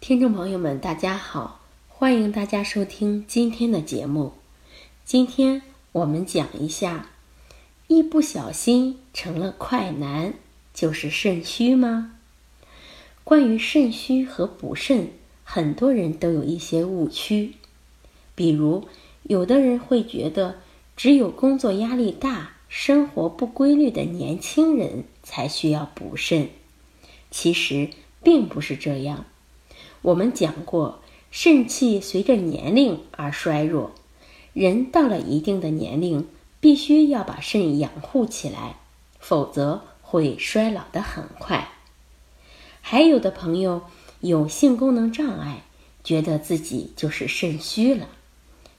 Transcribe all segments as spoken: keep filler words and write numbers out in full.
听众朋友们大家好，欢迎大家收听今天的节目。今天我们讲一下，一不小心成了快男就是肾虚吗？关于肾虚和补肾，很多人都有一些误区。比如有的人会觉得只有工作压力大，生活不规律的年轻人才需要补肾。其实并不是这样。我们讲过，肾气随着年龄而衰弱，人到了一定的年龄，必须要把肾养护起来，否则会衰老得很快。还有的朋友有性功能障碍，觉得自己就是肾虚了，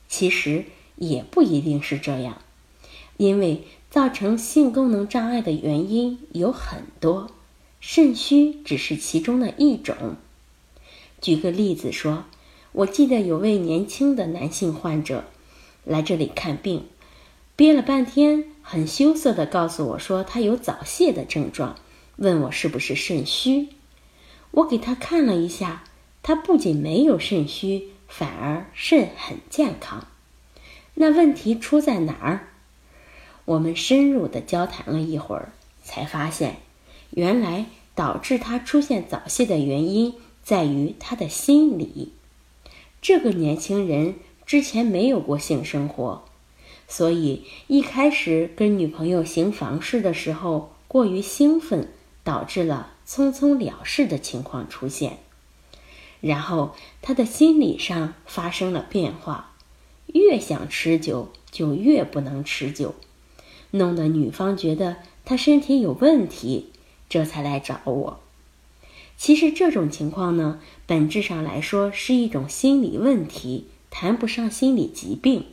其实也不一定是这样，因为造成性功能障碍的原因有很多，肾虚只是其中的一种。举个例子说，我记得有位年轻的男性患者来这里看病，憋了半天，很羞涩地告诉我说他有早泄的症状，问我是不是肾虚。我给他看了一下，他不仅没有肾虚，反而肾很健康。那问题出在哪儿？我们深入地交谈了一会儿，才发现原来导致他出现早泄的原因在于他的心理。这个年轻人之前没有过性生活，所以一开始跟女朋友行房事的时候过于兴奋，导致了匆匆了事的情况出现。然后他的心理上发生了变化，越想持久就越不能持久，弄得女方觉得他身体有问题，这才来找我。其实这种情况呢，本质上来说是一种心理问题，谈不上心理疾病。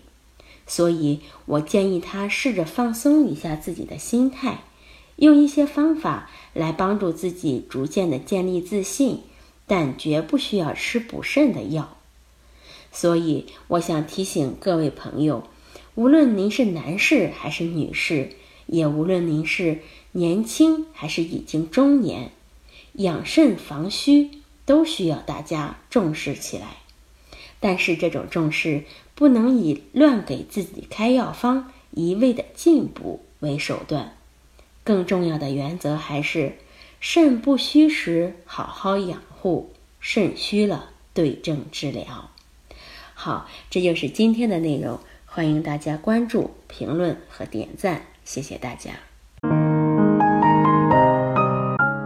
所以我建议他试着放松一下自己的心态，用一些方法来帮助自己逐渐的建立自信，但绝不需要吃补肾的药。所以我想提醒各位朋友，无论您是男士还是女士，也无论您是年轻还是已经中年，养肾防虚都需要大家重视起来，但是这种重视不能以乱给自己开药方、一味的进补为手段。更重要的原则还是，肾不虚时好好养护，肾虚了对症治疗。好，这就是今天的内容，欢迎大家关注、评论和点赞，谢谢大家。